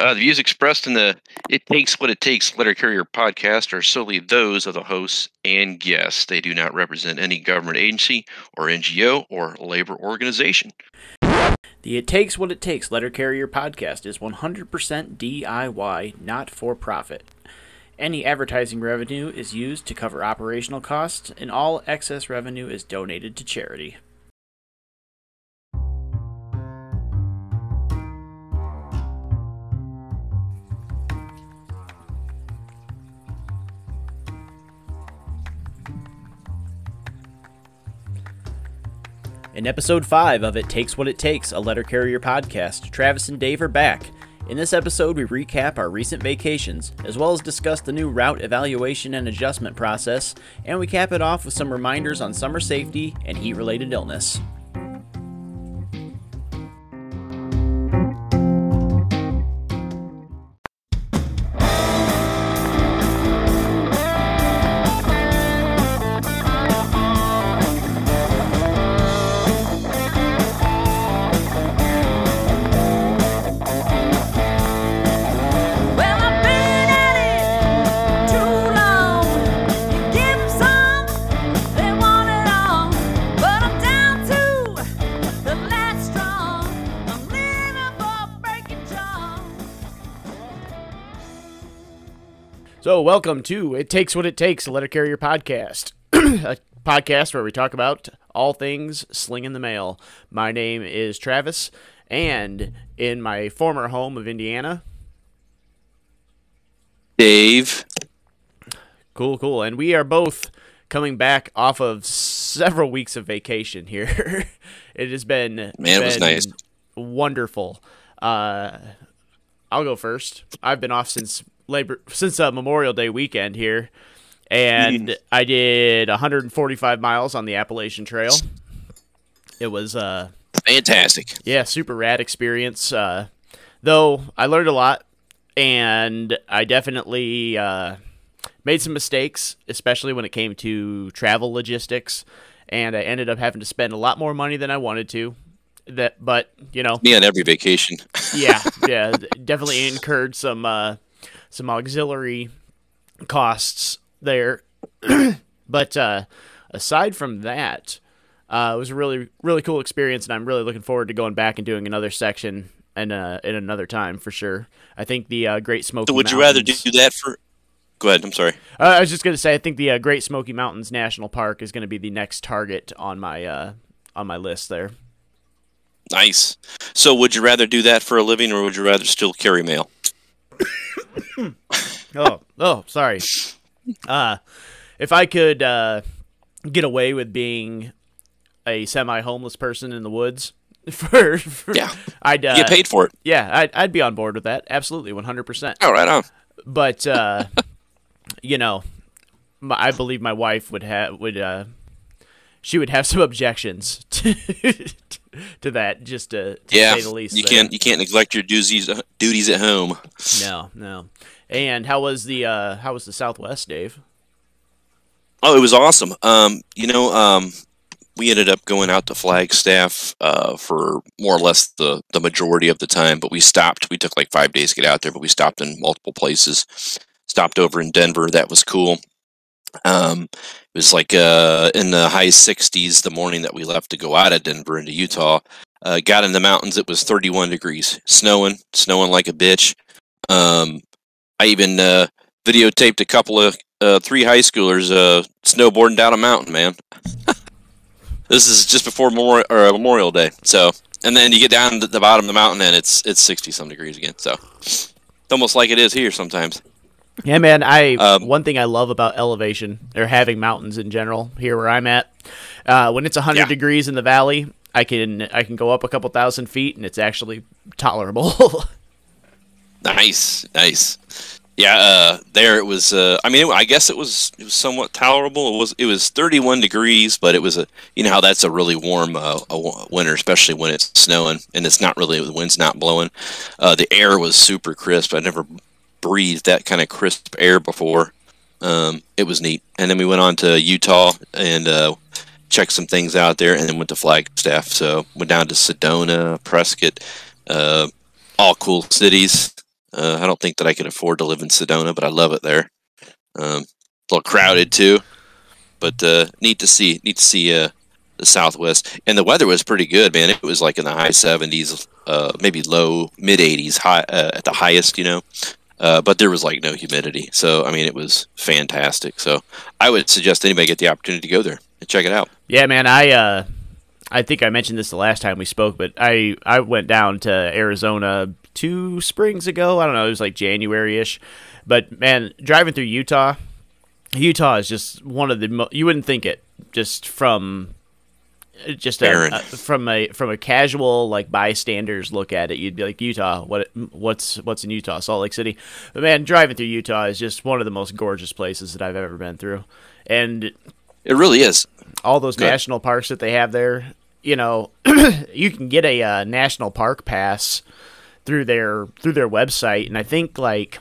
The views expressed in the It Takes What It Takes Letter Carrier podcast are solely those of the hosts and guests. They do not represent any government agency or NGO or labor organization. The It Takes What It Takes Letter Carrier podcast is 100% DIY, not for profit. Any advertising revenue is used to cover operational costs, and all excess revenue is donated to charity. In episode 5 of It Takes What It Takes, a Letter Carrier podcast, Travis and Dave are back. In this episode, we recap our recent vacations, as well as discuss the new route evaluation and adjustment process, and we cap it off with some reminders on summer safety and heat-related illness. So welcome to It Takes What It Takes, a Letter Carrier podcast, a podcast where we talk about all things slinging the mail. My name is Travis, and in my former home of Indiana, Dave. Cool. And we are both coming back off of several weeks of vacation here. It has been, it was nice. Wonderful. I'll go first. I've been off since Memorial Day weekend here, and I did 145 miles on the Appalachian Trail. It was fantastic. Yeah, super rad experience. Though I learned a lot, and I definitely made some mistakes, especially when it came to travel logistics, and I ended up having to spend a lot more money than I wanted to. But you know, me on every vacation. yeah, definitely incurred some auxiliary costs there. But aside from that, it was a really, really cool experience, and I'm really looking forward to going back and doing another section and in another time for sure. I think the Great Smoky Mountains... So would you rather do that for... Go ahead, I'm sorry. I was just going to say, I think the Great Smoky Mountains National Park is going to be the next target on my list there. Nice. So would you rather do that for a living, or would you rather still carry mail? oh, sorry. If I could get away with being a semi-homeless person in the woods, I'd get paid for it. Yeah, I'd be on board with that. Absolutely, 100%. All right on. But you know, I believe my wife would have some objections to that, just to say the least. You can't neglect your duties at home. No. And how was the Southwest, Dave? Oh, it was awesome. We ended up going out to Flagstaff for more or less the majority of the time, but we stopped. We took like 5 days to get out there, but we stopped in multiple places. Stopped over in Denver. That was cool. It was like in the high 60s the morning that we left to go out of Denver into Utah. Got in the mountains, it was 31 degrees, snowing like a bitch. I even videotaped a couple of three high schoolers snowboarding down a mountain, man. This is just before Memorial Day. So, and then you get down to the bottom of the mountain and it's 60 some degrees again. So, it's almost like it is here sometimes. Yeah, man, one thing I love about elevation, or having mountains in general here where I'm at, when it's 100 degrees in the valley, I can go up a couple thousand feet, and it's actually tolerable. Nice. Yeah, there it was, I guess it was somewhat tolerable. It was 31 degrees, but it was how that's a really warm winter, especially when it's snowing, and it's not really, the wind's not blowing. The air was super crisp. I never breathed that kind of crisp air before. It was neat. And then we went on to Utah and checked some things out there, and then went to Flagstaff. So went down to Sedona, Prescott, all cool cities. I don't think that I could afford to live in Sedona, but I love it there. A little crowded too, but neat to see the Southwest. And the weather was pretty good, man. It was like in the high 70s, maybe low mid 80s, high at the highest, you know. But there was like no humidity, so I mean it was fantastic. So I would suggest anybody get the opportunity to go there and check it out. Yeah, man. I think I mentioned this the last time we spoke, but I went down to Arizona 2 springs ago. I don't know, it was like January-ish. But, man, driving through Utah, Utah is just one of the you wouldn't think it, just from a casual, like, bystanders look at it. You'd be like, Utah, what's in Utah? Salt Lake City. But, man, driving through Utah is just one of the most gorgeous places that I've ever been through. And it really is. All those national parks that they have there, you know, you can get a national park pass through their website, and I think like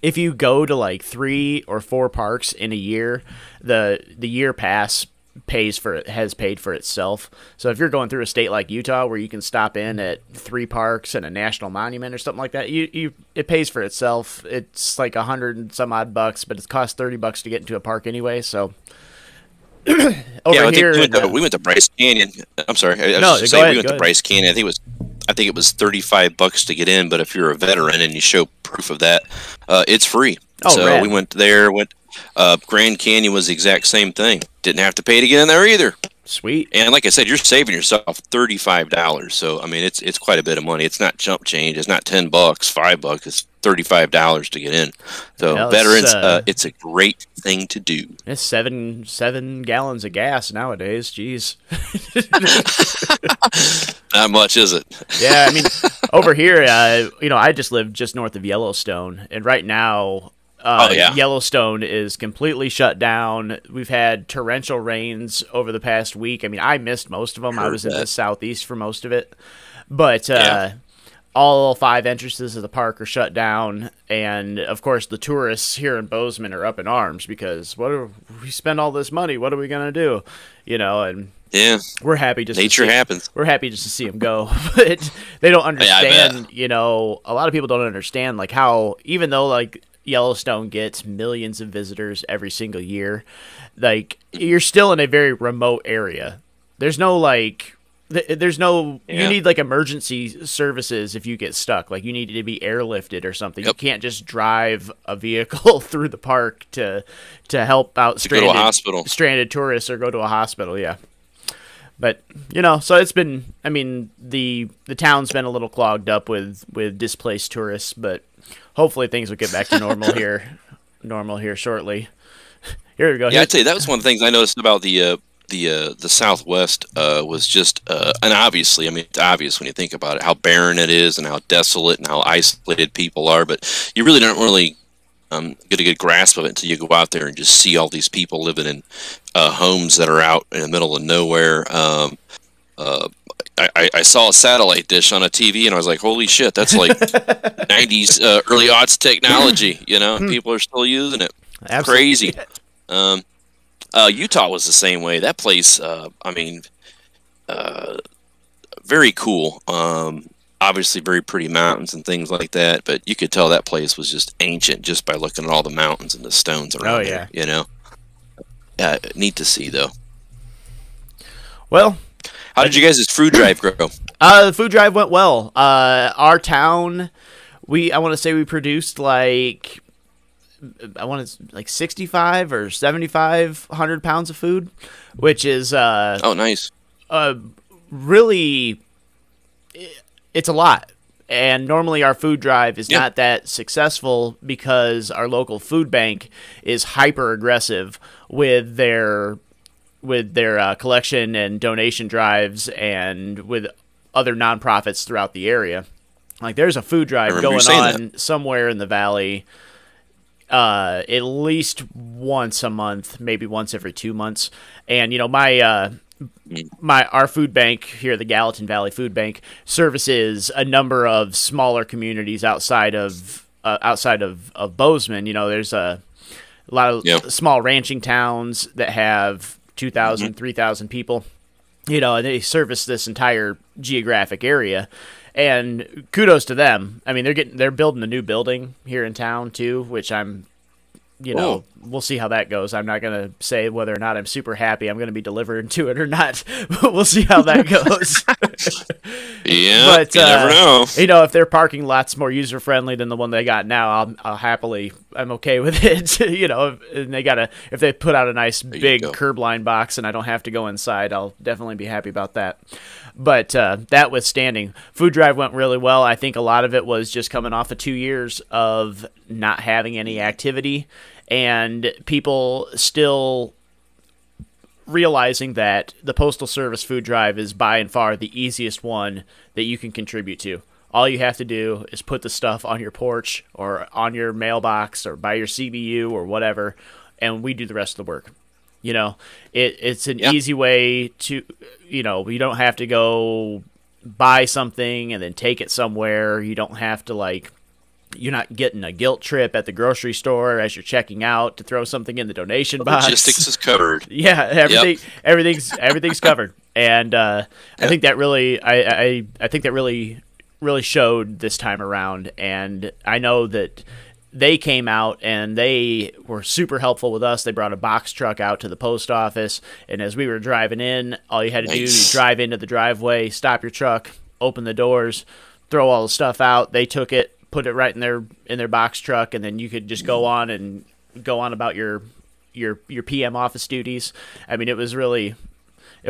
if you go to like 3 or 4 parks in a year, the year pass has paid for itself. So if you're going through a state like Utah where you can stop in at 3 parks and a national monument or something like that, it pays for itself. It's like $100 and some odd bucks, but it costs $30 to get into a park anyway. So over here, we went to Bryce Canyon. I'm sorry, we went to Bryce Canyon. I think it was $35 to get in, but if you're a veteran and you show proof of that, it's free. Oh, so rad. We went there. Grand Canyon was the exact same thing. Didn't have to pay to get in there either. Sweet. And like I said, you're saving yourself $35. So I mean, it's quite a bit of money. It's not chump change. It's not $10, $5. It's $35 to get in. So now veterans, it's a great thing to do. It's seven gallons of gas nowadays. Jeez. Not much, is it? Yeah, I mean, over here, you know, I just live just north of Yellowstone, and right now, Yellowstone is completely shut down. We've had torrential rains over the past week. I mean, I missed most of them. I was in the southeast for most of it, but all 5 entrances of the park are shut down, and of course the tourists here in Bozeman are up in arms because we spend all this money, what are we gonna do? You know, and yeah, we're happy just nature to see, happens. We're happy just to see them go, but they don't understand. Yeah, you know, a lot of people don't understand like how, even though like Yellowstone gets millions of visitors every single year, like you're still in a very remote area. There's no like. There's no you need like emergency services if you get stuck, like you need to be airlifted or something. You can't just drive a vehicle through the park to help out stranded tourists or go to a hospital. Yeah, but you know, so it's been, I mean, the town's been a little clogged up with displaced tourists, but hopefully things will get back to normal here shortly. Here we go. Yeah, I'd say that was one of the things I noticed about the Southwest was just and obviously, I mean, it's obvious when you think about it how barren it is and how desolate and how isolated people are, but you really don't really get a good grasp of it until you go out there and just see all these people living in homes that are out in the middle of nowhere. I saw a satellite dish on a TV, and I was like, holy shit, that's like 90s early aughts technology, you know. People are still using it. Absolutely. Crazy. Utah was the same way. That place, I mean, very cool. Obviously, very pretty mountains and things like that. But you could tell that place was just ancient just by looking at all the mountains and the stones around there. You know, neat to see though. Well, how did you guys' food drive go? The food drive went well. Our town, I want to say we produced like. I want to like 65 or 7,500 pounds of food, which is nice. Really, it's a lot. And normally our food drive is not that successful because our local food bank is hyper aggressive with their collection and donation drives, and with other nonprofits throughout the area. Like there's a food drive going on somewhere in the valley. At least once a month, maybe once every 2 months. And you know, our food bank here, the Gallatin Valley Food Bank, services a number of smaller communities outside of Bozeman. You know, there's a lot of small ranching towns that have 2,000, 3,000 people. You know, and they service this entire geographic area. And kudos to them. I mean, they're building a new building here in town too, which I'm, you know, we'll see how that goes. I'm not going to say whether or not I'm super happy I'm going to be delivered to it or not. But we'll see how that goes. Yeah, but, you never know. You know, if their parking lot's more user-friendly than the one they got now, I'll happily, I'm okay with it. You know, and if they put out a nice big curb line box and I don't have to go inside, I'll definitely be happy about that. But that withstanding, food drive went really well. I think a lot of it was just coming off of 2 years of not having any activity and people still realizing that the Postal Service food drive is by and far the easiest one that you can contribute to. All you have to do is put the stuff on your porch or on your mailbox or by your CBU or whatever, and we do the rest of the work. You know, it's an easy way to, you know, you don't have to go buy something and then take it somewhere. You don't have to, like, you're not getting a guilt trip at the grocery store as you're checking out to throw something in the donation box. Logistics is covered. Yeah, everything's covered. And I think that really, I think that really showed this time around. And I know that they came out and they were super helpful with us. They brought a box truck out to the post office, and as we were driving in, all you had to do is drive into the driveway, stop your truck, open the doors, throw all the stuff out. They took it, put it right in their box truck, and then you could just go on about your PM office duties. I mean, it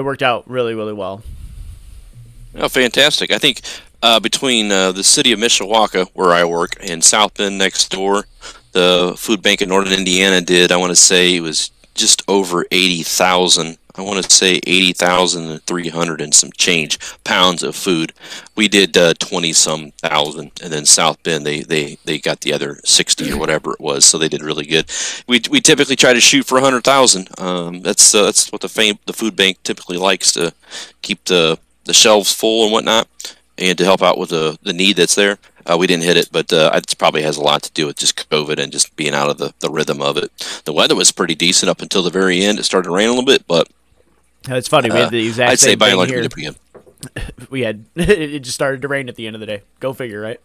worked out really, really well. Oh, fantastic. I think between the city of Mishawaka, where I work, and South Bend next door, the Food Bank of Northern Indiana did, I want to say it was just over 80,000. I want to say 80,300 and some change pounds of food. We did 20-some thousand, and then South Bend, they got the other 60 or whatever it was, so they did really good. We typically try to shoot for 100,000. That's what the food bank typically likes, to keep the shelves full and whatnot, and to help out with the need that's there. We didn't hit it, but it probably has a lot to do with just COVID and just being out of the rhythm of it. The weather was pretty decent up until the very end. It started to rain a little bit, but it's funny. We had the exact same thing here. I'd say by and large, we had it just started to rain at the end of the day. Go figure, right?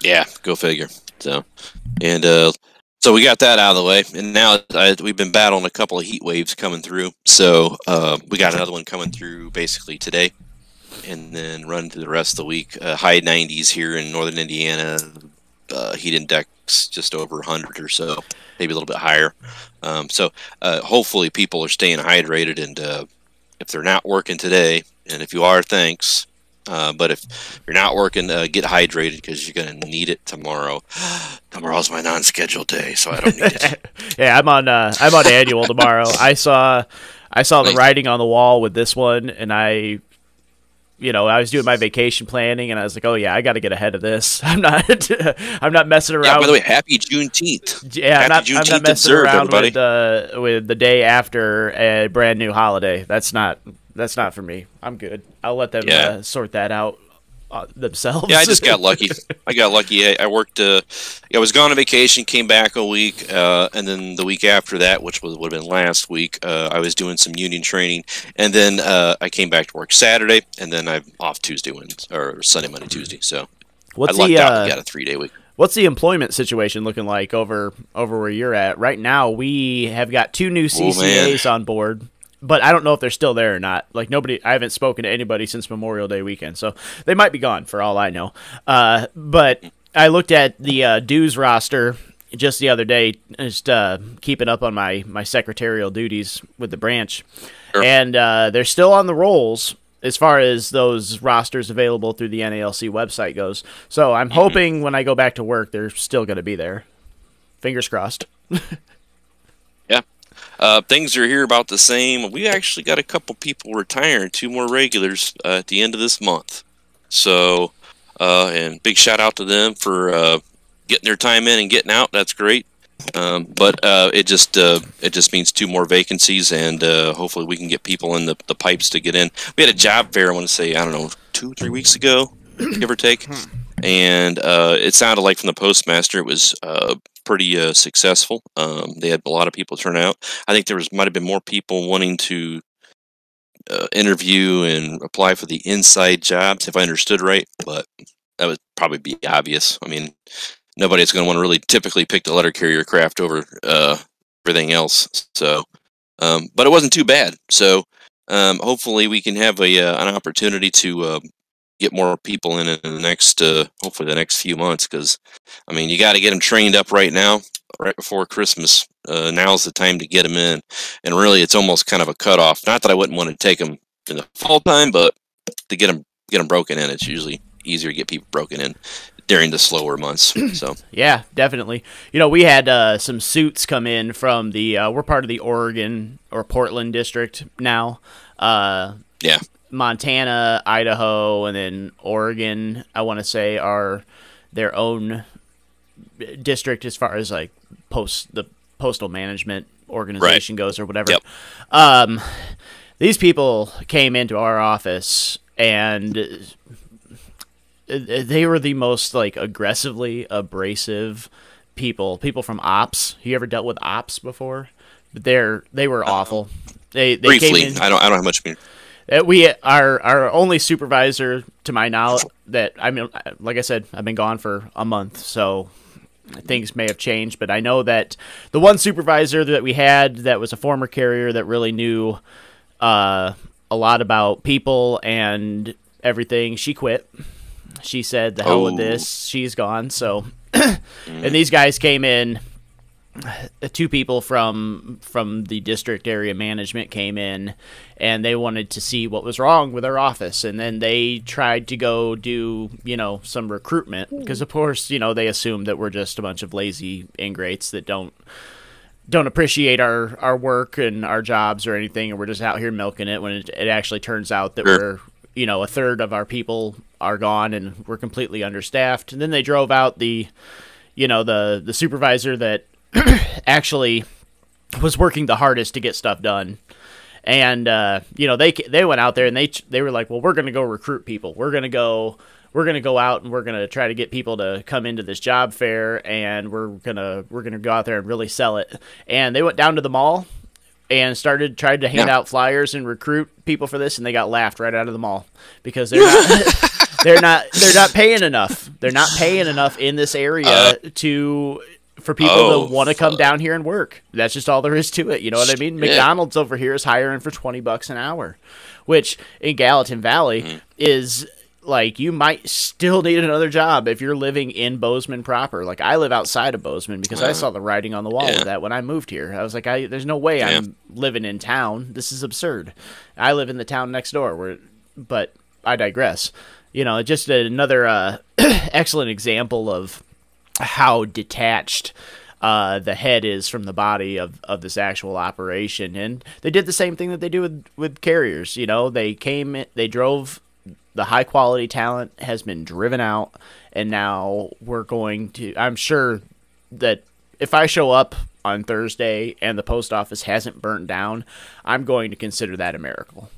Yeah, go figure. So, and so we got that out of the way, and now we've been battling a couple of heat waves coming through. So we got another one coming through basically today, and then run through the rest of the week. High 90s here in northern Indiana. Heat index just over 100 or so, maybe a little bit higher. So hopefully people are staying hydrated, and if they're not working today, and if you are, thanks. But if you're not working, get hydrated, because you're going to need it tomorrow. Tomorrow's my non-scheduled day, so I don't need it. Yeah, I'm on annual tomorrow. I saw the writing on the wall with this one, and you know, I was doing my vacation planning, and I was like, "Oh yeah, I got to get ahead of this. I'm not messing around." Yeah, by the way, happy Juneteenth. Yeah, I'm not messing around with the day after a brand new holiday. That's not for me. I'm good. I'll let them sort that out themselves. Yeah, I just got lucky. I worked. I was gone on vacation, came back a week, and then the week after that, which would have been last week, I was doing some union training, and then I came back to work Saturday, and then I'm off Tuesday, or Sunday, Monday, Tuesday. So I lucked out and got a 3-day week. What's the employment situation looking like over where you're at right now? We have got 2 new CCAs on board. But I don't know if they're still there or not. Like, I haven't spoken to anybody since Memorial Day weekend, so they might be gone for all I know. But I looked at the dues roster just the other day, just keeping up on my secretarial duties with the branch. Sure. And they're still on the rolls as far as those rosters available through the NALC website goes. So I'm hoping when I go back to work, they're still going to be there. Fingers crossed. Yeah. Things are here about the same. We actually got a couple people retiring, 2 more regulars at the end of this month. So, and big shout out to them for getting their time in and getting out. That's great. It just means 2 more vacancies, and hopefully we can get people in the pipes to get in. We had a job fair, I want to say, I don't know, 2 or 3 weeks ago, give or take. And it sounded like from the postmaster it was pretty successful. They had a lot of people turn out. I think might have been more people wanting to interview and apply for the inside jobs, if I understood right, but that would probably be obvious. I mean, nobody's going to want to really typically pick the letter carrier craft over everything else. So, but it wasn't too bad. So hopefully we can have a an opportunity to get more people in the next, hopefully the next few months, because, I mean, you got to get them trained up right now, right before Christmas. Now's the time to get them in, and really it's almost kind of a cutoff. Not that I wouldn't want to take them in the fall time, but to get them broken in, it's usually easier to get people broken in during the slower months. So yeah, definitely. You know, we had some suits come in from the we're part of the Oregon or Portland district now. Yeah, Montana, Idaho, and then Oregon, I want to say, are their own district as far as like the postal management organization goes or whatever. Yep. These people came into our office and they were the most like aggressively abrasive people. People from ops. You ever dealt with ops before? But they were awful. They briefly. Came in, I don't have much. We our only supervisor, to my knowledge, that I mean, like I said, I've been gone for a month, so things may have changed, but I know that the one supervisor that we had that was a former carrier that really knew a lot about people and everything, she quit. She said, the hell with this. She's gone. So, and these guys came in, two people from the district area management came in, and they wanted to see what was wrong with our office. And then they tried to go do, you know, some recruitment because, of course, you know, they assume that we're just a bunch of lazy ingrates that don't appreciate our work and our jobs or anything. And we're just out here milking it when it actually turns out that we're, you know, a third of our people are gone and we're completely understaffed. And then they drove out the, you know, the supervisor that actually was working the hardest to get stuff done. And, you know, they went out there and they were like, well, we're going to go recruit people. We're going to go out and we're going to try to get people to come into this job fair. And we're going to go out there and really sell it. And they went down to the mall and tried to hand out flyers and recruit people for this, and they got laughed right out of the mall because they're not, they're not paying enough. They're not paying enough in this area for people to want to come down here and work. That's just all there is to it. You know what I mean? McDonald's over here is hiring for $20 an hour, which in Gallatin Valley is like, you might still need another job if you're living in Bozeman proper. Like, I live outside of Bozeman because I saw the writing on the wall of that when I moved here. I was like, there's no way I'm living in town. This is absurd. I live in the town next door, but I digress. You know, just another excellent example of how detached the head is from the body of this actual operation. And they did the same thing that they do with carriers. You know, they drove. The high quality talent has been driven out, and now we're going to, I'm sure that if I show up on Thursday and the post office hasn't burnt down, I'm going to consider that a miracle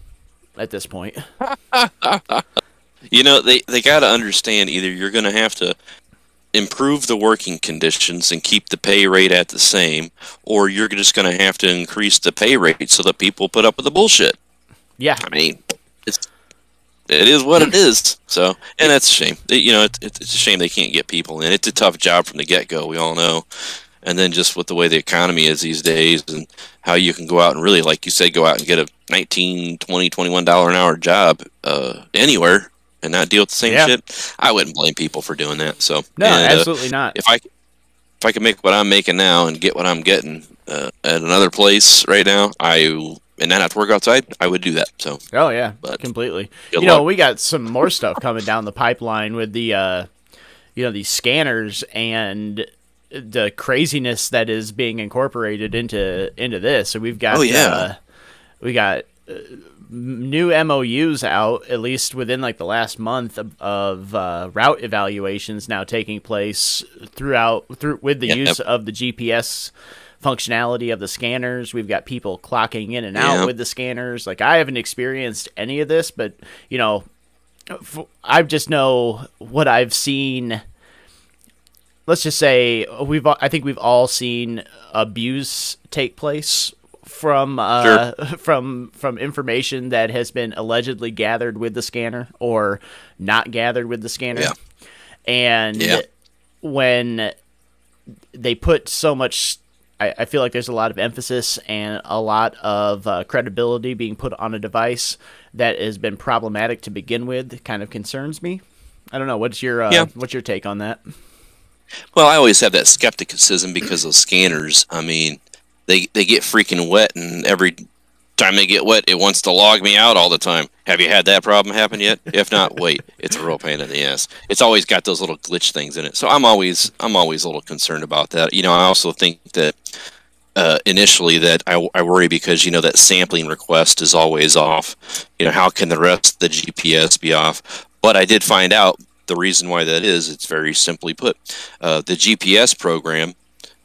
at this point. You know, they got to understand, either you're going to have to improve the working conditions and keep the pay rate at the same, or you're just going to have to increase the pay rate so that people put up with the bullshit. Yeah. I mean, it is what it is. So, and that's a shame. You know, it's a shame they can't get people in. It's a tough job from the get-go, we all know. And then just with the way the economy is these days and how you can go out and really, like you said, go out and get a $19, $20, $21 an hour job anywhere and not deal with the same shit, I wouldn't blame people for doing that. So no, absolutely not. If I can make what I'm making now and get what I'm getting at another place right now, and not have to work outside, I would do that. So, oh yeah, but completely. You know, we got some more stuff coming down the pipeline with the, you know, these scanners and the craziness that is being incorporated into this. So we've got, we got new MOUs out, at least within like the last month of route evaluations now taking place through with the use of the GPS functionality of the scanners. We've got people clocking in and out with the scanners. Like, I haven't experienced any of this, but you know, I just know what I've seen. Let's just say I think we've all seen abuse take place from information that has been allegedly gathered with the scanner or not gathered with the scanner. Yeah. And when they put so much, I feel like there's a lot of emphasis and a lot of credibility being put on a device that has been problematic to begin with. Kind of concerns me. I don't know. What's your take on that? Well, I always have that skepticism because those scanners, I mean, they get freaking wet, and every time they get wet, it wants to log me out all the time. Have you had that problem happen yet? If not, wait, it's a real pain in the ass. It's always got those little glitch things in it. So I'm always a little concerned about that. You know, I also think that initially that I worry because, you know, that sampling request is always off. You know, how can the rest of the GPS be off? But I did find out the reason why that is. It's very simply put. The GPS program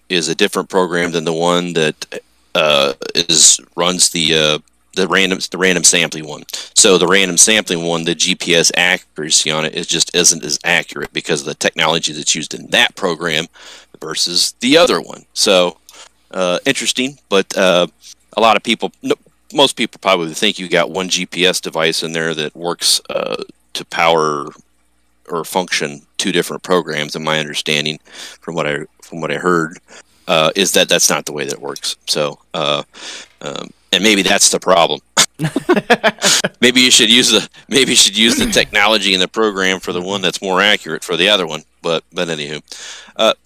is a different program than the one that runs the random sampling one. So the random sampling one, the GPS accuracy on it just isn't as accurate because of the technology that's used in that program versus the other one. So interesting, but a lot of people, most people probably think you got one GPS device in there that works to power or function two different programs. In my understanding, from what I heard, is that that's not the way that it works. So, and maybe that's the problem. maybe you should use the technology in the program for the one that's more accurate for the other one. But anywho,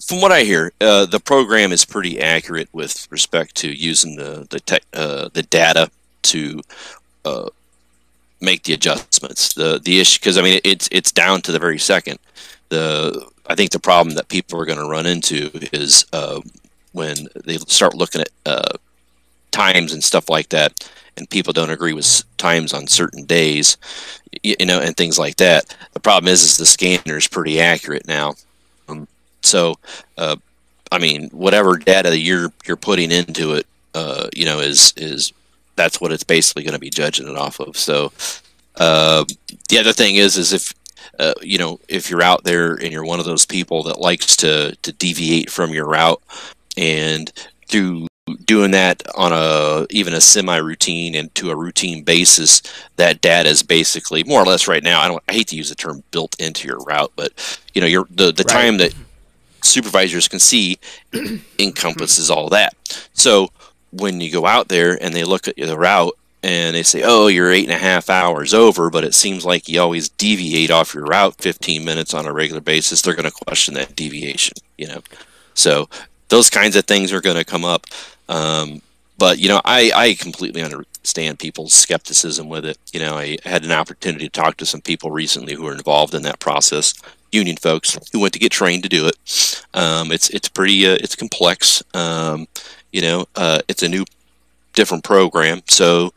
from what I hear, the program is pretty accurate with respect to using the data to make the adjustments. The issue, because I mean it's down to the very second. I think the problem that people are going to run into is when they start looking at times and stuff like that, and people don't agree with times on certain days, you know, and things like that. The problem is the scanner is pretty accurate now. So I mean, whatever data you're putting into it, you know, is that's what it's basically going to be judging it off of. So the other thing is if you know, if you're out there and you're one of those people that likes to deviate from your route, and through doing that on even a semi-routine and to a routine basis, that data is basically more or less right now. I hate to use the term built into your route, but you know, the right time that supervisors can see encompasses all that. So when you go out there and they look at the route and they say, oh, you're 8.5 hours over, but it seems like you always deviate off your route 15 minutes on a regular basis, they're going to question that deviation, you know. So those kinds of things are going to come up. But, you know, I completely understand people's skepticism with it. You know, I had an opportunity to talk to some people recently who were involved in that process, union folks who went to get trained to do it. It's pretty, it's complex. You know, it's a new, different program. So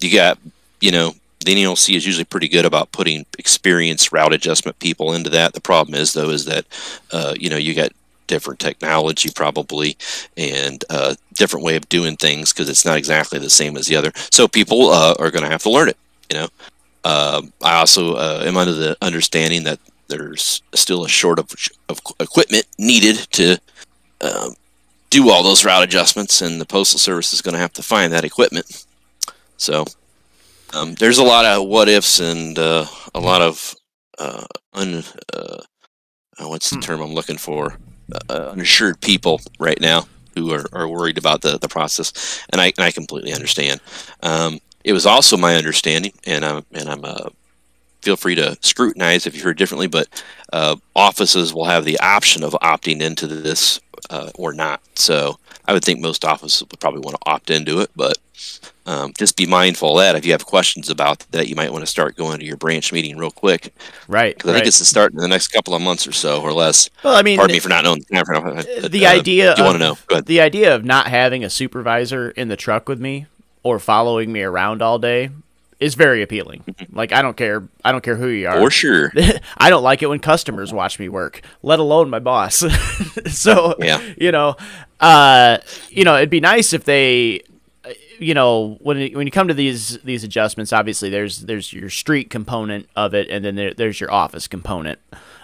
you got, you know, the NALC is usually pretty good about putting experienced route adjustment people into that. The problem is, though, is that, you know, you got different technology probably and different way of doing things because it's not exactly the same as the other. So people are going to have to learn it, you know. I also am under the understanding that there's still a shortage of equipment needed to do all those route adjustments, and the Postal Service is going to have to find that equipment. So there's a lot of what ifs and a lot of what's the term I'm looking for? Uninsured people right now who are worried about the process, and I completely understand. It was also my understanding, and I'm feel free to scrutinize if you heard differently, but offices will have the option of opting into this or not. So I would think most offices would probably want to opt into it, but just be mindful of that. If you have questions about that, you might want to start going to your branch meeting real quick. Right. Because I think it's the start in the next couple of months or so or less. Well, I mean, pardon me for not knowing. The idea of not having a supervisor in the truck with me or following me around all day is very appealing. Like, I don't care who you are. For sure. I don't like it when customers watch me work, let alone my boss. So, you know, it'd be nice if they, you know, when you come to these adjustments, obviously there's your street component of it, and then there's your office component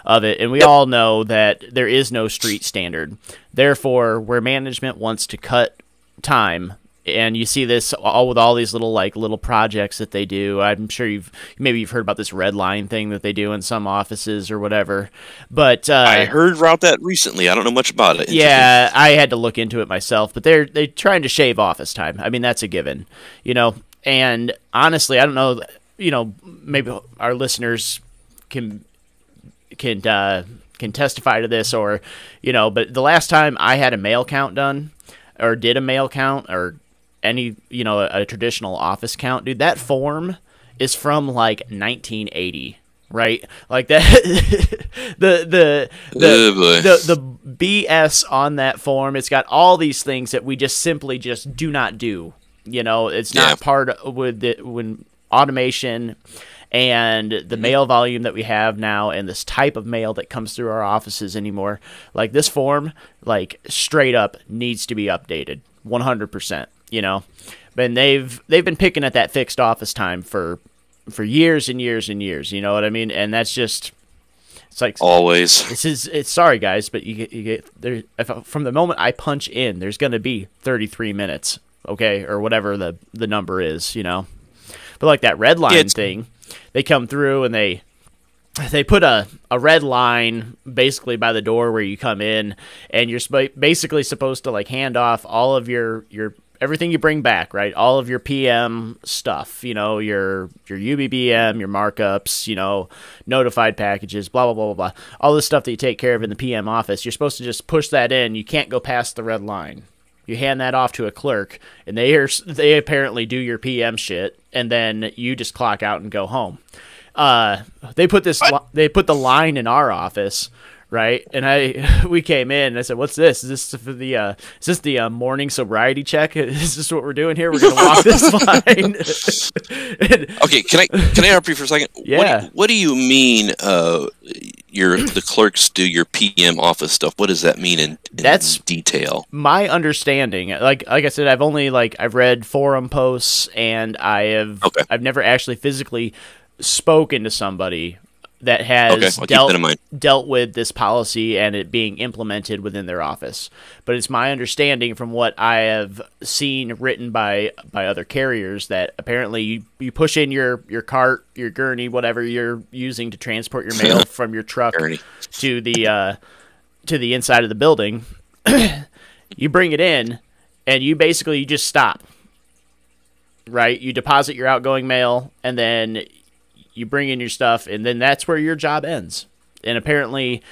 of it. And we all know that there is no street standard. Therefore, where management wants to cut time And you see this all with all these little little projects that they do. I'm sure maybe you've heard about this red line thing that they do in some offices or whatever. But I heard about that recently. I don't know much about it. Yeah, I had to look into it myself. But they're trying to shave office time. I mean, that's a given, you know. And honestly, I don't know. You know, maybe our listeners can testify to this, or you know. But the last time I had a mail count done, or did a mail count, or any, you know, a traditional office count, dude, that form is from like 1980, right? Like that, the BS on that form. It's got all these things that we just simply just do not do. You know, it's not part of when automation and the mail volume that we have now, and this type of mail that comes through our offices anymore. Like this form, like straight up needs to be updated 100%. You know, and they've been picking at that fixed office time for years and years and years. You know what I mean? And that's just, it's like always. It's sorry guys, but you get there from the moment I punch in, there's going to be 33 minutes, okay, or whatever the number is. You know, but like that red line thing, they come through and they put a red line basically by the door where you come in, and you're basically supposed to like hand off all of your everything you bring back, right? All of your PM stuff, you know, your UBBM, your markups, you know, notified packages, blah, blah, blah, blah, blah. All this stuff that you take care of in the PM office, you're supposed to just push that in. You can't go past the red line. You hand that off to a clerk, and they apparently do your PM shit, and then you just clock out and go home. They put the line in our office, right? And we came in and I said, "What's this? Is this for the morning sobriety check? Is this what we're doing here? We're gonna walk this line." Okay, can I interrupt you for a second? Yeah. What do you mean? The clerks do your PM office stuff. What does that mean in that's detail? My understanding, like I said, I've read forum posts, and I've never actually physically spoken to somebody that has dealt with this policy and it being implemented within their office. But it's my understanding from what I have seen written by other carriers that apparently you push in your cart, your gurney, whatever you're using to transport your mail from your truck to the inside of the building. You bring it in and you just stop. Right? You deposit your outgoing mail, and then you bring in your stuff, and then that's where your job ends. And apparently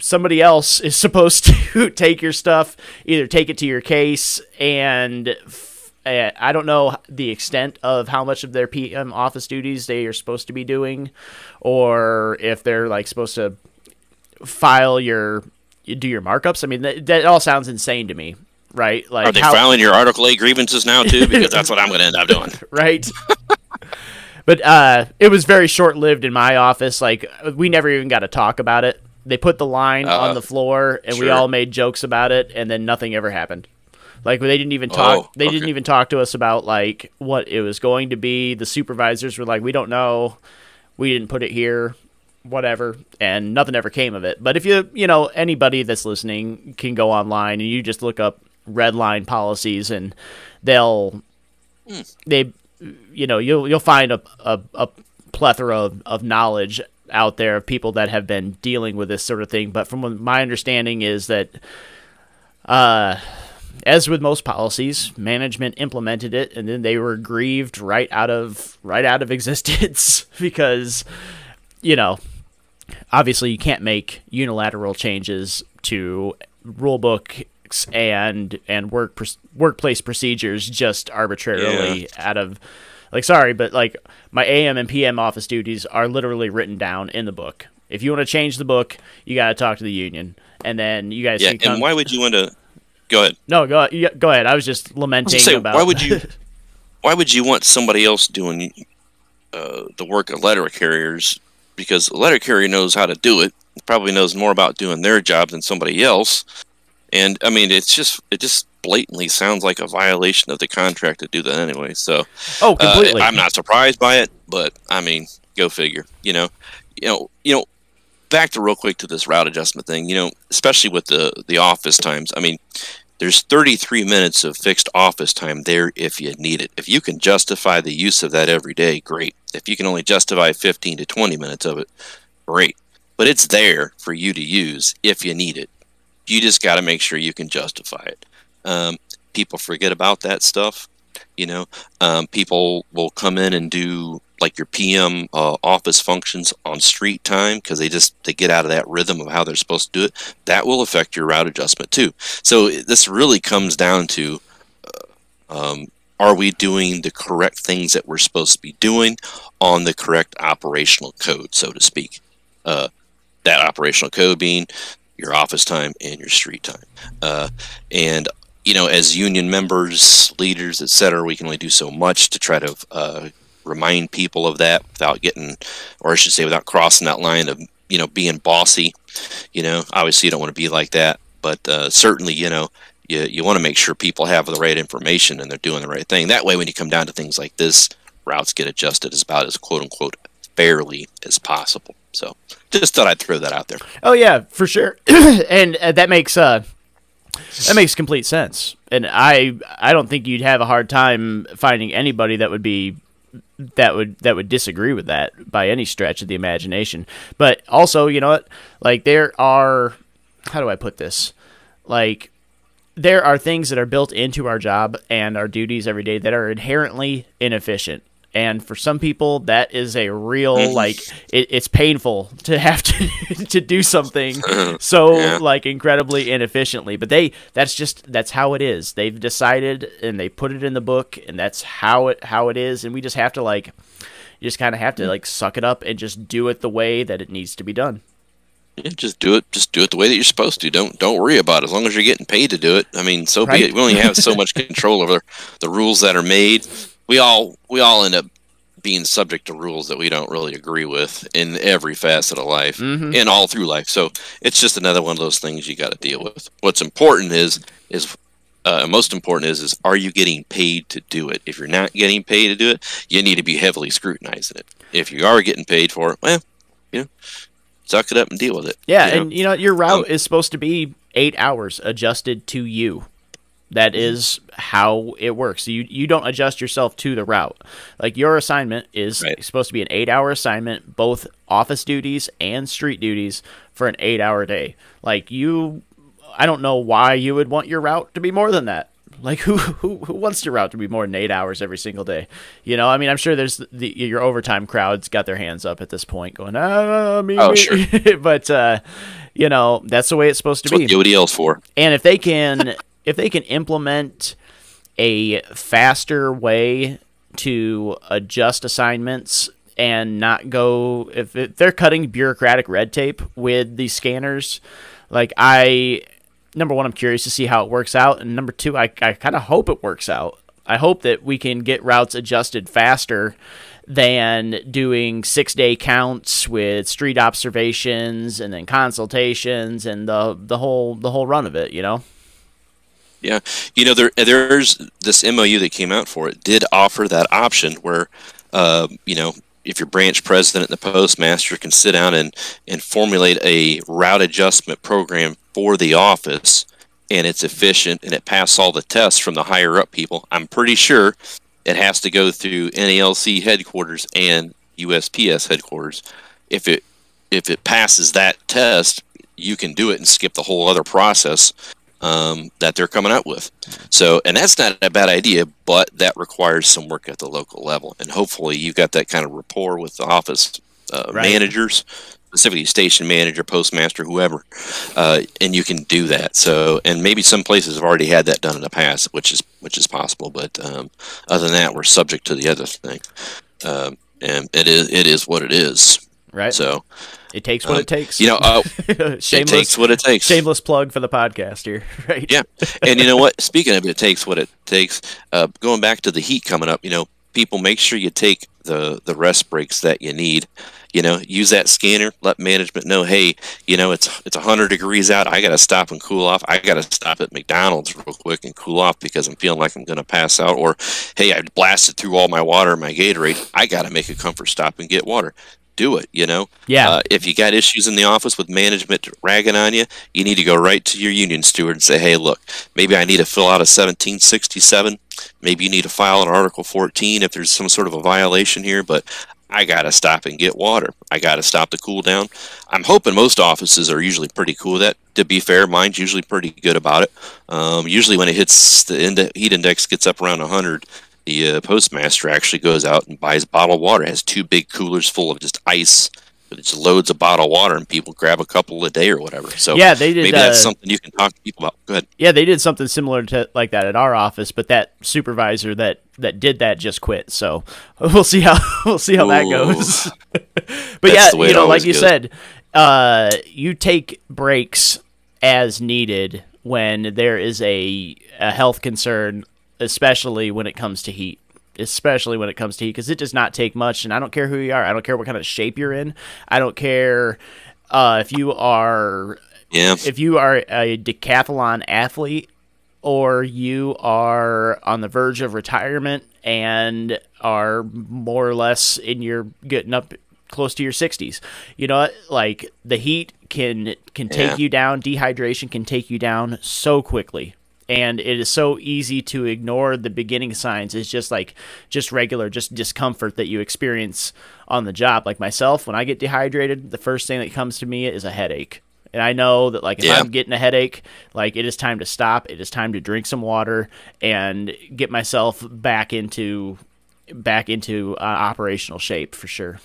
somebody else is supposed to take your stuff, either take it to your case, and I don't know the extent of how much of their PM office duties they are supposed to be doing, or if they're like supposed to do your markups. I mean, that all sounds insane to me. Right? Like, are they filing your Article 8 grievances now too? Because that's what I'm going to end up doing. Right. But it was very short-lived in my office. Like, we never even got to talk about it. They put the line on the floor, and we all made jokes about it, and then nothing ever happened. Like, they didn't even talk. They didn't even talk to us about like what it was going to be. The supervisors were like, "We don't know. We didn't put it here. Whatever." And nothing ever came of it. But if you know, anybody that's listening can go online and you just look up red line policies, and you know, you'll find a plethora of knowledge out there of people that have been dealing with this sort of thing. But from what my understanding is that, as with most policies, management implemented it, and then they were grieved right out of existence because, you know, obviously you can't make unilateral changes to rule book and workplace procedures just arbitrarily out of, like, sorry, but like my AM and PM office duties are literally written down in the book. If you want to change the book, you got to talk to the union, and then you guys. Yeah, can and why would you want to? Go ahead. No, go ahead. I was just lamenting about. Why would you want somebody else doing the work of letter carriers? Because a letter carrier knows how to do it. Probably knows more about doing their job than somebody else. And I mean, it just blatantly sounds like a violation of the contract to do that anyway. So, completely. I'm not surprised by it, but I mean, go figure. You know. Back to real quick to this route adjustment thing. You know, especially with the office times. I mean, There's 33 minutes of fixed office time there if you need it. If you can justify the use of that every day, great. If you can only justify 15 to 20 minutes of it, great. But it's there for you to use if you need it. You just got to make sure you can justify it. People forget about that stuff. You know, people will come in and do like your PM office functions on street time because they get out of that rhythm of how they're supposed to do it. That will affect your route adjustment too. So this really comes down to are we doing the correct things that we're supposed to be doing on the correct operational code, so to speak. That operational code being your office time and your street time. And you know, as union members, leaders, etc., we can only do so much to try to remind people of that without getting, or I should say, without crossing that line of, you know, being bossy. You know, obviously you don't want to be like that, but certainly, you know, you want to make sure people have the right information and they're doing the right thing. That way, when you come down to things like this, routes get adjusted as about as quote unquote fairly as possible. So just thought I'd throw that out there. Oh yeah, for sure. And that makes complete sense, and I don't think you'd have a hard time finding anybody that would be that would disagree with that by any stretch of the imagination. But also, you know what? Like there are, how do I put this? Like there are things that are built into our job and our duties every day that are inherently inefficient. And for some people, that is a real, like, it's painful to have to do something so, yeah, like, incredibly inefficiently. But that's how it is. They've decided, and they put it in the book, and that's how it is. And we just have to, like, you just kind of have to, like, suck it up and just do it the way that it needs to be done. Yeah, just do it the way that you're supposed to. Don't worry about it. As long as you're getting paid to do it, I mean, so right, be it. We only have so much control over the rules that are made. We all end up being subject to rules that we don't really agree with in every facet of life, and all through life. So it's just another one of those things you got to deal with. What's important is are you getting paid to do it? If you're not getting paid to do it, you need to be heavily scrutinizing it. If you are getting paid for it, well, you know, suck it up and deal with it. Yeah, you know? And you know your route is supposed to be 8 hours adjusted to you. That is how it works. You don't adjust yourself to the route. Like your assignment is supposed to be an 8-hour assignment, both office duties and street duties for an 8-hour day. Like I don't know why you would want your route to be more than that. Like who wants your route to be more than 8 hours every single day? You know, I mean, I'm sure there's your overtime crowd's got their hands up at this point, going, me. Sure. But you know, that's the way it's supposed to be. What the ODL's for. And if they can. If they can implement a faster way to adjust assignments and not go, if they're cutting bureaucratic red tape with these scanners, like number one, I'm curious to see how it works out. And number two, I kind of hope it works out. I hope that we can get routes adjusted faster than doing 6-day counts with street observations and then consultations and the whole run of it, you know? Yeah, you know, there's this MOU that came out for it did offer that option where, you know, if your branch president and the postmaster can sit down and formulate a route adjustment program for the office, and it's efficient and it passes all the tests from the higher up people. I'm pretty sure it has to go through NALC headquarters and USPS headquarters. If it passes that test, you can do it and skip the whole other process that they're coming out with. So, and that's not a bad idea, but that requires some work at the local level. And hopefully you've got that kind of rapport with the office managers, specifically station manager, postmaster, whoever, and you can do that. So, and maybe some places have already had that done in the past, which is possible. But other than that, we're subject to the other thing. And it is what it is. Right. So it takes what it takes. You know, it takes what it takes. Shameless plug for the podcast here. Right. Yeah. And you know what? Speaking of it takes what it takes, going back to the heat coming up, you know, people, make sure you take the rest breaks that you need. You know, use that scanner, let management know, hey, you know, it's 100 degrees out. I got to stop and cool off. I got to stop at McDonald's real quick and cool off because I'm feeling like I'm going to pass out. Or, hey, I blasted through all my water and my Gatorade. I got to make a comfort stop and get water. do it, you know? Yeah. If you got issues in the office with management ragging on you, you need to go right to your union steward and say, hey, look, maybe I need to fill out a 1767. Maybe you need to file an Article 14 if there's some sort of a violation here, but I got to stop and get water. I got to stop to cool down. I'm hoping most offices are usually pretty cool with that. To be fair, mine's usually pretty good about it. Usually when it hits the heat index gets up around 100, the postmaster actually goes out and buys bottled water. It has two big coolers full of just ice. It's loads of bottled water, and people grab a couple a day or whatever. So yeah, they did, maybe that's something you can talk to people about. Go ahead. Yeah, they did something similar to like that at our office, but that supervisor that did that just quit. So we'll see how that goes. But yeah, you know, like you said, you take breaks as needed when there is a health concern, especially when it comes to heat. Because it does not take much, and I don't care who you are. I don't care what kind of shape you're in. I don't care if you are a decathlon athlete or you are on the verge of retirement and are more or less in your getting up close to your 60s. You know, like the heat can take you down. Dehydration can take you down so quickly. And it is so easy to ignore the beginning signs. It's just like just regular discomfort that you experience on the job. Like myself, when I get dehydrated, the first thing that comes to me is a headache. And I know that like if I'm getting a headache, like it is time to stop. It is time to drink some water and get myself back into operational shape for sure.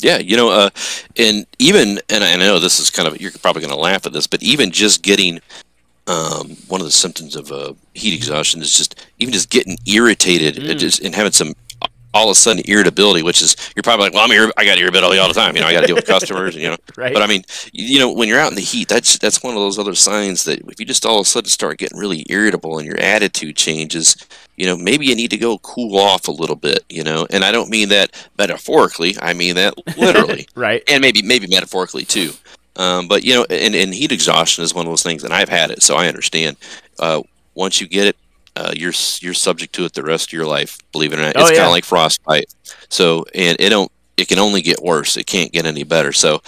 Yeah, you know, and I know this is kind of, you're probably going to laugh at this, but even just getting one of the symptoms of heat exhaustion is just getting irritated and having some all of a sudden irritability, which is, you're probably like, well, I got irritability all the time, you know, I got to deal with customers, and, you know, right. But I mean, you know, when you're out in the heat, that's one of those other signs that if you just all of a sudden start getting really irritable and your attitude changes, you know, maybe you need to go cool off a little bit, you know, and I don't mean that metaphorically, I mean that literally, right? And maybe metaphorically too. But, you know, and heat exhaustion is one of those things, and I've had it, so I understand. Once you get it, you're subject to it the rest of your life, believe it or not. It's kind of like frostbite. So, and it can only get worse. It can't get any better. So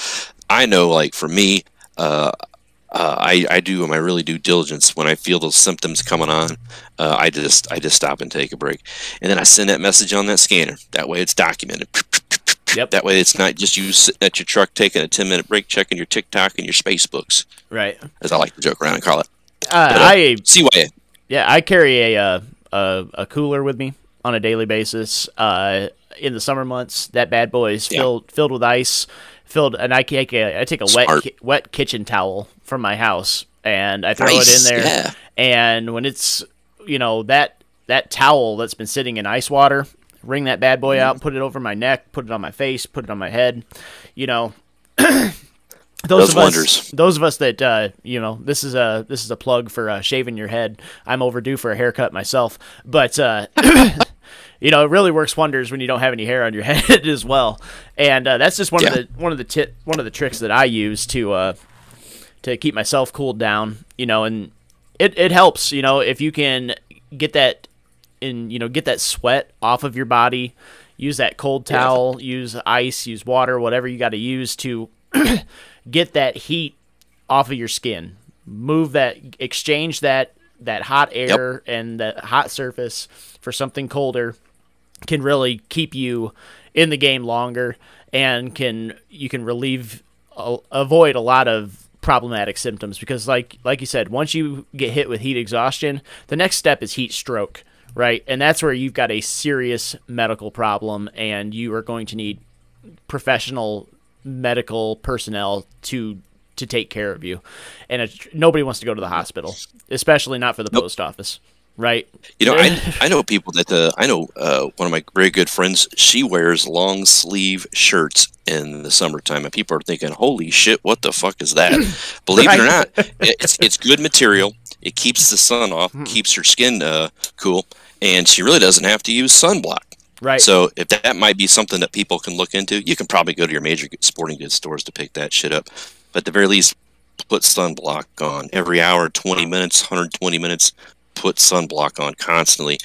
I know, like, for me, I do my really due diligence when I feel those symptoms coming on. I just stop and take a break. And then I send that message on that scanner. That way it's documented. Yep. That way, it's not just you sitting at your truck taking a 10-minute break, checking your TikTok and your Facebooks. Right. As I like to joke around and call it. I see why. Yeah, I carry a cooler with me on a daily basis. In the summer months, that bad boy is filled with ice. And I take a wet kitchen towel from my house and I throw it in there. Yeah. And when it's, you know, that towel that's been sitting in ice water, wring that bad boy out, put it over my neck, put it on my face, put it on my head. You know, those of us that, you know, this is a plug for shaving your head. I'm overdue for a haircut myself, but, you know, it really works wonders when you don't have any hair on your head as well. And that's just one of the tricks that I use to keep myself cooled down, you know, and it helps, you know, if you can get that, and, you know, get that sweat off of your body, use that cold towel, use ice, use water, whatever you got to use to get that heat off of your skin, exchange that hot air and that hot surface for something colder can really keep you in the game longer and you can avoid a lot of problematic symptoms, because like you said, once you get hit with heat exhaustion, the next step is heat stroke. Right, and that's where you've got a serious medical problem, and you are going to need professional medical personnel to take care of you. And nobody wants to go to the hospital, especially not for the post office, right? You know, I know people that one of my very good friends, she wears long sleeve shirts in the summertime, and people are thinking, "Holy shit, what the fuck is that?" Believe it or not, it's good material. It keeps the sun off, keeps her skin cool, and she really doesn't have to use sunblock. Right. So if that might be something that people can look into, you can probably go to your major sporting goods stores to pick that shit up. But at the very least, put sunblock on. Every hour, 20 minutes, 120 minutes, put sunblock on constantly.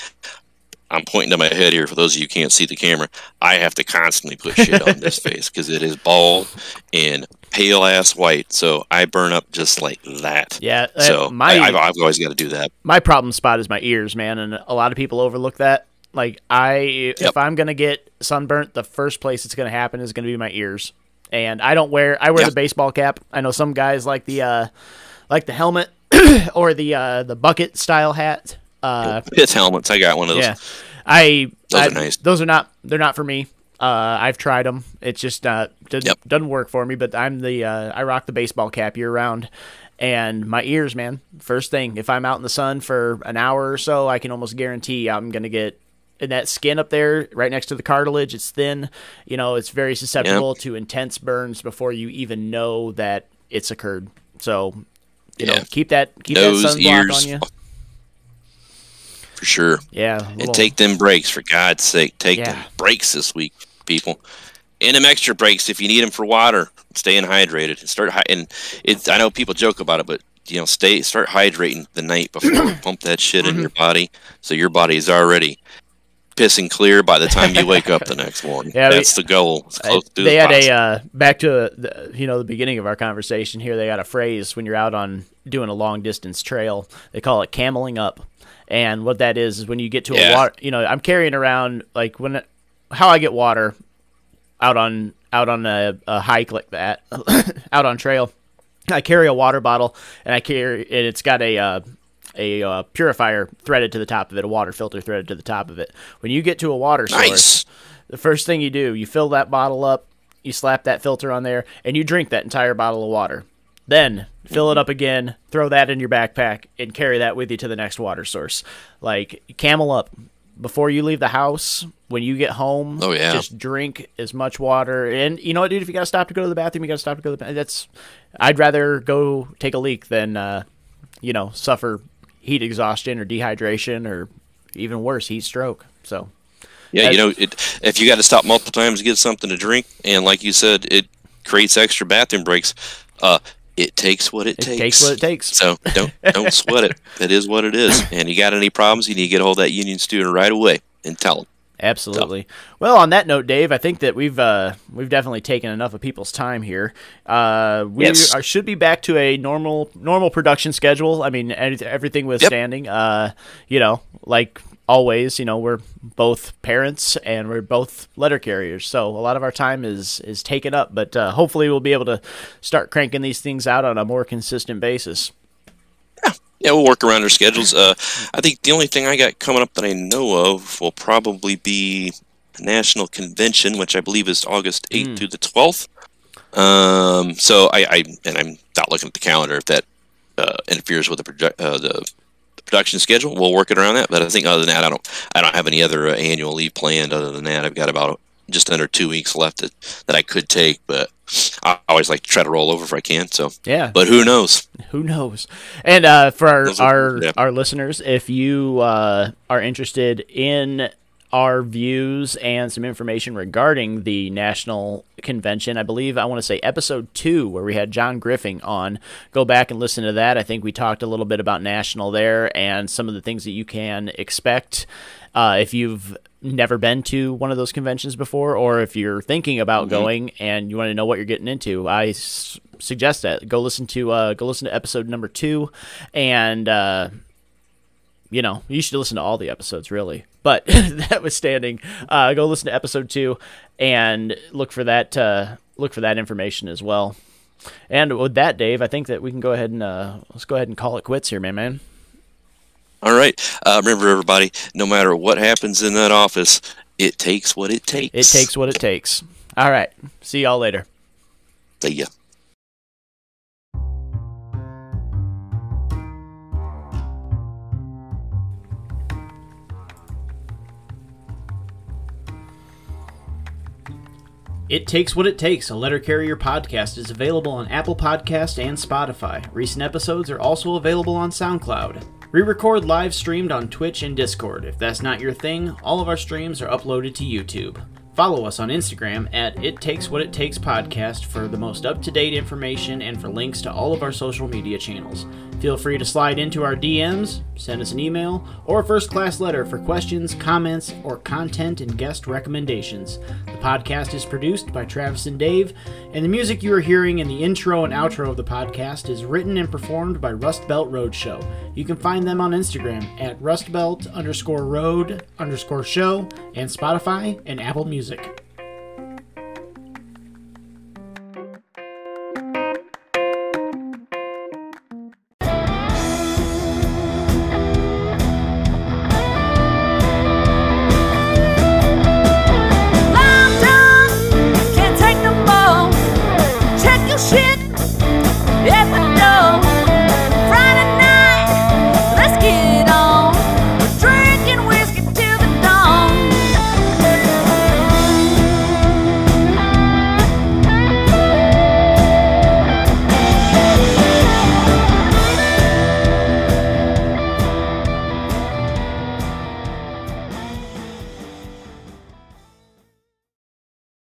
I'm pointing to my head here for those of you who can't see the camera. I have to constantly put shit on this face because it is bald and pale ass white. So I burn up just like that. Yeah. So I've always got to do that. My problem spot is my ears, man. And a lot of people overlook that. Like if I'm going to get sunburnt, the first place it's going to happen is going to be my ears. And I don't wear the baseball cap. I know some guys like the helmet or the bucket style hat. Pith helmets. I got one of those. Yeah. Those are nice. Those are not, they're not for me. I've tried them. It's just, doesn't work for me, but I rock the baseball cap year round. And my ears, man, first thing, if I'm out in the sun for an hour or so, I can almost guarantee I'm going to get in that skin up there right next to the cartilage. It's thin, you know, it's very susceptible to intense burns before you even know that it's occurred. So, you know, keep that sunblock on you. For sure. Yeah. And take them breaks, for God's sake. Take them breaks this week, people. And them extra breaks if you need them for water. Staying hydrated. I know people joke about it, but you know, start hydrating the night before. Pump that shit in your body, so your body is already pissing clear by the time you wake up the next morning. Yeah, that's the goal. They had a back to the beginning of our conversation here. They got a phrase when you're out on doing a long distance trail. They call it cameling up. And what that is when you get to a water, I'm carrying around how I get water out on a hike like that, out on trail. I carry a water bottle and it's got a purifier threaded to the top of it, a water filter threaded to the top of it. When you get to a water source, the first thing you do, you fill that bottle up, you slap that filter on there, and you drink that entire bottle of water. Then fill it up again, throw that in your backpack, and carry that with you to the next water source. Like, camel up. Before you leave the house, when you get home, just drink as much water. And you know what, dude? If you got to stop to go to the bathroom, you got to stop to go to the bathroom. I'd rather go take a leak than, suffer heat exhaustion or dehydration or even worse, heat stroke. So, yeah, if you got to stop multiple times to get something to drink, and like you said, it creates extra bathroom breaks. It takes what it takes. It takes what it takes. So don't sweat it. It is what it is. And you got any problems, you need to get a hold of that union student right away and tell them. Absolutely. Well, on that note, Dave, I think that we've definitely taken enough of people's time here. We should be back to a normal production schedule. I mean, everything withstanding. Like always, we're both parents and we're both letter carriers, so a lot of our time is taken up. But hopefully, we'll be able to start cranking these things out on a more consistent basis. Yeah, we'll work around our schedules. I think the only thing I got coming up that I know of will probably be the National Convention, which I believe is August 8th through the 12th. So I'm not looking at the calendar if that interferes with the production schedule. We'll work it around that. But I think other than that, I don't have any other annual leave planned. Other than that, I've got about just under 2 weeks left that I could take, but I always like to try to roll over if I can. So yeah, but who knows? Who knows? And for our listeners, if you are interested in our views and some information regarding the National Convention, I believe I want to say episode 2, where we had John Griffin on. Go back and listen to that. I think we talked a little bit about National there and some of the things that you can expect if you've never been to one of those conventions before, or if you're thinking about going and you want to know what you're getting into. I suggest that go listen to episode number 2, and you should listen to all the episodes really, but that was standing. Go listen to episode 2 and look for that information as well. And with that, Dave, I think that we can go ahead and let's go ahead and call it quits here, man. All right. Remember, everybody, no matter what happens in that office, it takes what it takes. It takes what it takes. All right. See y'all later. See ya. It Takes What It Takes, a Letter Carrier podcast, is available on Apple Podcasts and Spotify. Recent episodes are also available on SoundCloud. Re-record live streamed on Twitch and Discord. If that's not your thing, all of our streams are uploaded to YouTube. Follow us on Instagram at It Takes What It Takes Podcast for the most up-to-date information and for links to all of our social media channels. Feel free to slide into our DMs, send us an email, or a first-class letter for questions, comments, or content and guest recommendations. The podcast is produced by Travis and Dave, and the music you are hearing in the intro and outro of the podcast is written and performed by Rust Belt Road Show. You can find them on Instagram at rustbelt_road_show and Spotify and Apple Music.